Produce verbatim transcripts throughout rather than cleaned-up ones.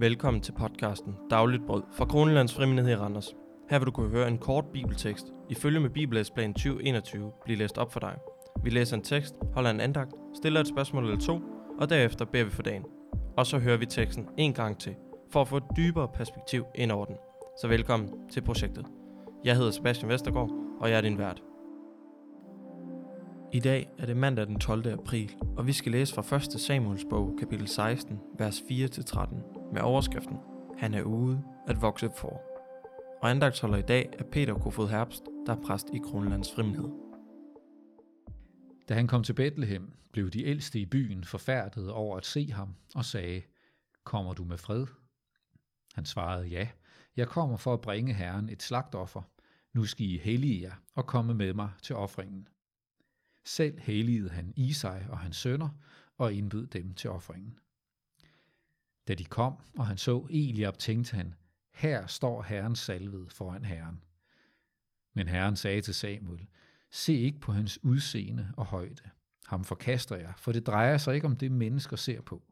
Velkommen til podcasten Dagligt Brød fra Kronelands Frimenighed Randers. Her vil du kunne høre en kort bibeltekst ifølge med Bibellæseplanen tyve enogtyve blive læst op for dig. Vi læser en tekst, holder en andagt, stiller et spørgsmål eller to, og derefter beder vi for dagen. Og så hører vi teksten en gang til, for at få et dybere perspektiv ind over den. Så velkommen til projektet. Jeg hedder Sebastian Vestergaard, og jeg er din vært. I dag er det mandag den tolvte april, og vi skal læse fra første Samuels bog, kapitel seksten, vers fire til tretten, med overskriften "Han er ude at vokse for". Og andagtsholder i dag er Peter Kofod Herbst, der er præst i Grønlands Frihed. Da han kom til Bethlehem, blev de ældste i byen forfærdet over at se ham og sagde: "Kommer du med fred?" Han svarede: "Ja, jeg kommer for at bringe Herren et slagtoffer. Nu skal I hellige jer og komme med mig til ofringen." Selv helligede han Isai og hans sønner og indbød dem til ofringen. Da de kom, og han så Eliab, tænkte han: "Her står Herrens salvede foran Herren." Men Herren sagde til Samuel: "Se ikke på hans udseende og højde. Ham forkaster jeg, for det drejer sig ikke om det, mennesker ser på.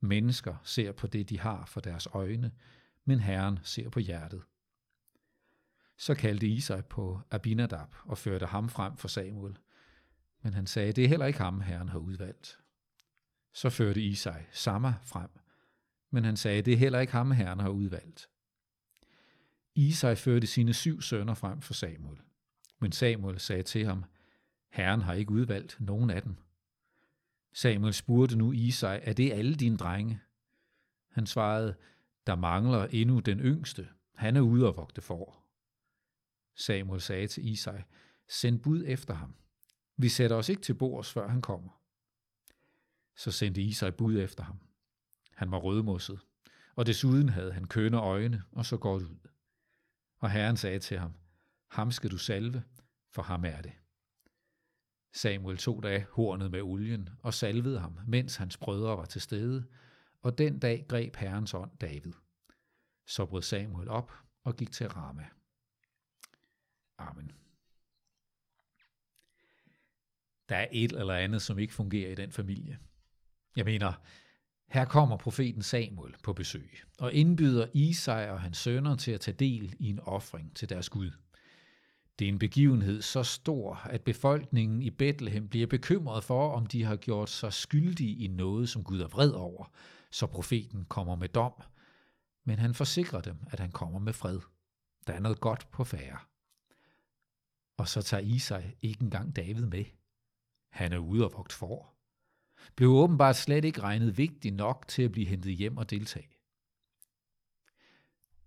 Mennesker ser på det, de har for deres øjne, men Herren ser på hjertet." Så kaldte Isai på Abinadab og førte ham frem for Samuel. Men han sagde: "Det er heller ikke ham, Herren har udvalgt." Så førte Isai Samma frem, men han sagde: "Det er heller ikke ham, Herren har udvalgt." Isai førte sine syv sønner frem for Samuel, men Samuel sagde til ham: "Herren har ikke udvalgt nogen af dem." Samuel spurgte nu Isai: "Er det alle dine drenge?" Han svarede: "Der mangler endnu den yngste. Han er ude og vogte får." Samuel sagde til Isai: "Send bud efter ham. Vi sætter os ikke til bords, før han kommer." Så sendte Isai bud efter ham. Han var rødmosset, og desuden havde han kønne øjne og så godt ud. Og Herren sagde til ham: "Ham skal du salve, for ham er det." Samuel tog da hornet med olien og salvede ham, mens hans brødre var til stede, og den dag greb Herrens ånd David. Så brød Samuel op og gik til Rama. Amen. Der er et eller andet, som ikke fungerer i den familie. Jeg mener, her kommer profeten Samuel på besøg og indbyder Isai og hans sønner til at tage del i en ofring til deres Gud. Det er en begivenhed så stor, at befolkningen i Bethlehem bliver bekymret for, om de har gjort sig skyldige i noget, som Gud er vred over, så profeten kommer med dom. Men han forsikrer dem, at han kommer med fred. Der er noget godt på færde. Og så tager Isai ikke engang David med. Han er ude og vogt for. Blev åbenbart slet ikke regnet vigtig nok til at blive hentet hjem og deltage.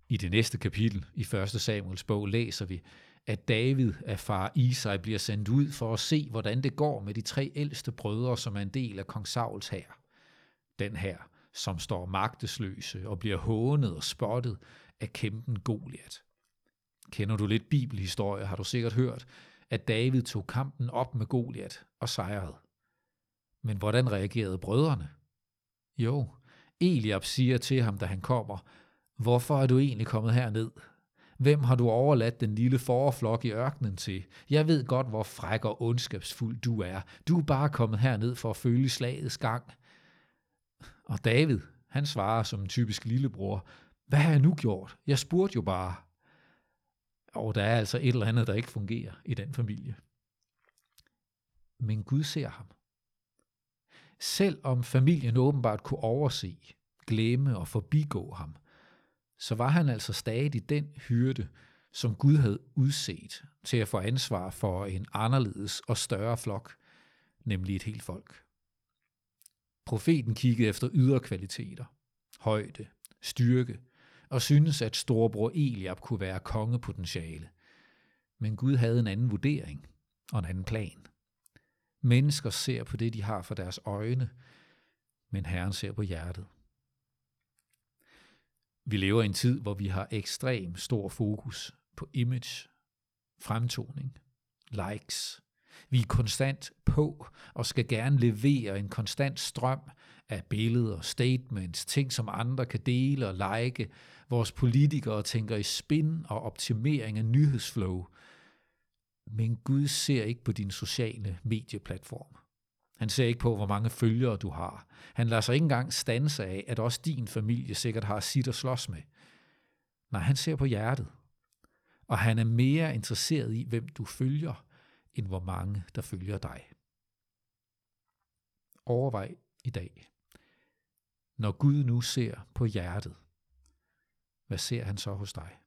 I det næste kapitel i første Samuels bog læser vi, at David af far Isai bliver sendt ud for at se, hvordan det går med de tre ældste brødre, som er en del af kong Sauls hær. Den hær, som står magtesløse og bliver hånet og spottet af kæmpen Goliat. Kender du lidt bibelhistorie, har du sikkert hørt, at David tog kampen op med Goliat og sejrede. Men hvordan reagerede brødrene? Jo, Eliab siger til ham, da han kommer: "Hvorfor er du egentlig kommet herned? Hvem har du overladt den lille fåreflok i ørkenen til? Jeg ved godt, hvor fræk og ondskabsfuld du er. Du er bare kommet herned for at følge slagets gang." Og David, han svarer som en typisk lillebror: "Hvad har jeg nu gjort? Jeg spurgte jo bare." Og der er altså et eller andet, der ikke fungerer i den familie. Men Gud ser ham. Selv om familien åbenbart kunne overse, glemme og forbigå ham, så var han altså stadig den hyrde, som Gud havde udset til at få ansvar for en anderledes og større flok, nemlig et helt folk. Profeten kiggede efter ydre kvaliteter, højde, styrke, og syntes, at storebror Eliab kunne være kongepotentiale. Men Gud havde en anden vurdering og en anden plan. Mennesker ser på det, de har for deres øjne, men Herren ser på hjertet. Vi lever i en tid, hvor vi har ekstrem stor fokus på image, fremtoning, likes. Vi er konstant på og skal gerne levere en konstant strøm af billeder, statements, ting som andre kan dele og like. Vores politikere tænker i spin og optimering af nyhedsflow. Men Gud ser ikke på dine sociale medieplatforme. Han ser ikke på, hvor mange følgere du har. Han lader sig ikke engang standse af, at også din familie sikkert har sit at slås med. Nej, han ser på hjertet. Og han er mere interesseret i, hvem du følger, end hvor mange, der følger dig. Overvej i dag. Når Gud nu ser på hjertet, hvad ser han så hos dig?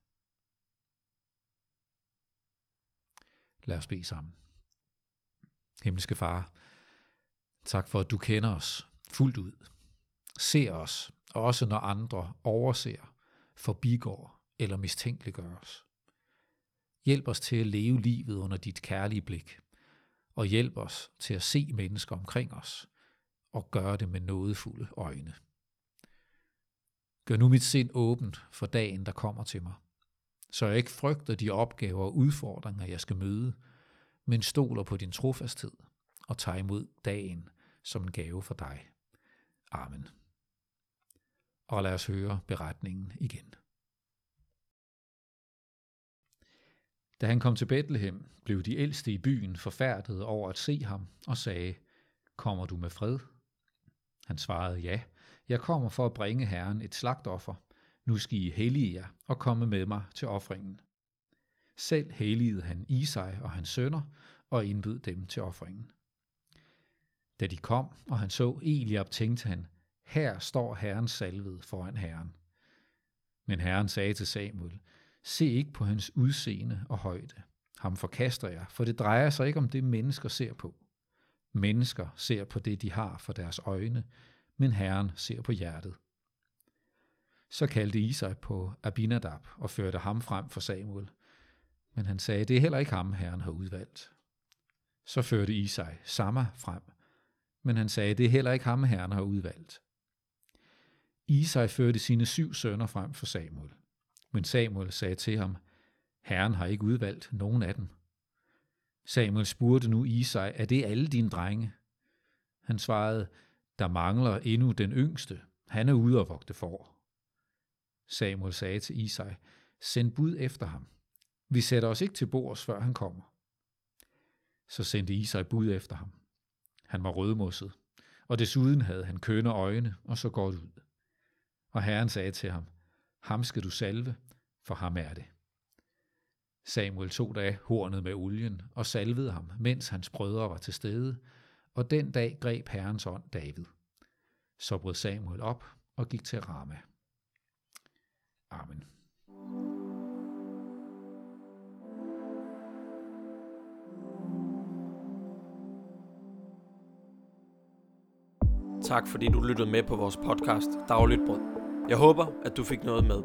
Lad os bede sammen. Himmelske Far, tak for, at du kender os fuldt ud. Ser os, også når andre overser, forbigår eller mistænkeliggør os. Hjælp os til at leve livet under dit kærlige blik, og hjælp os til at se mennesker omkring os, og gøre det med nådefulde øjne. Gør nu mit sind åbent for dagen, der kommer til mig, så jeg ikke frygter de opgaver og udfordringer, jeg skal møde, men stoler på din trofasthed og tager imod dagen som en gave for dig. Amen. Og lad os høre beretningen igen. Da han kom til Bethlehem, blev de ældste i byen forfærdet over at se ham og sagde, kommer du med fred? Han svarede, ja, jeg kommer for at bringe Herren et slagtoffer. Nu skal I hellige jer og komme med mig til ofringen. Selv helligede han Isai og hans sønner og indbød dem til ofringen. Da de kom, og han så Eliab, tænkte han, her står Herrens salvede foran Herren. Men Herren sagde til Samuel, se ikke på hans udseende og højde. Ham forkaster jeg, for det drejer sig ikke om det, mennesker ser på. Mennesker ser på det, de har for deres øjne, men Herren ser på hjertet. Så kaldte Isai på Abinadab og førte ham frem for Samuel. Men han sagde, det er heller ikke ham, Herren har udvalgt. Så førte Isai Samma frem, men han sagde, det er heller ikke ham, Herren har udvalgt. Isai førte sine syv sønner frem for Samuel. Men Samuel sagde til ham, Herren har ikke udvalgt nogen af dem. Samuel spurgte nu Isai, er det alle dine drenge? Han svarede, der mangler endnu den yngste. Han er ude og vogte får. Samuel sagde til Isai, send bud efter ham. Vi sætter os ikke til bords, før han kommer. Så sendte Isai bud efter ham. Han var rødmosset, og desuden havde han kønne øjne og så godt ud. Og Herren sagde til ham, ham skal du salve, for ham er det. Samuel tog da hornet med olien og salvede ham, mens hans brødre var til stede, og den dag greb Herrens ånd David. Så brød Samuel op og gik til Rama. Amen. Tak fordi du lyttede med på vores podcast Dagligt Brød. Jeg håber, at du fik noget med.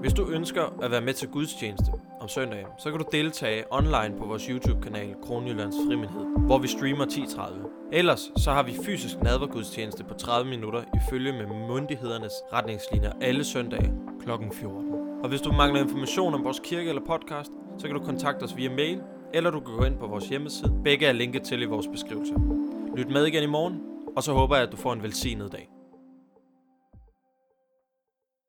Hvis du ønsker at være med til gudstjeneste om søndagen, så kan du deltage online på vores YouTube-kanal Kronjyllands Frihed, hvor vi streamer ti tredive. Ellers så har vi fysisk nadvergudstjeneste på tredive minutter ifølge med myndighedernes retningslinjer alle søndage klokken fjorten. Og hvis du mangler information om vores kirke eller podcast, så kan du kontakte os via mail, eller du kan gå ind på vores hjemmeside. Begge er linket til i vores beskrivelse. Lyt med igen i morgen. Og så håber jeg, at du får en velsignet dag.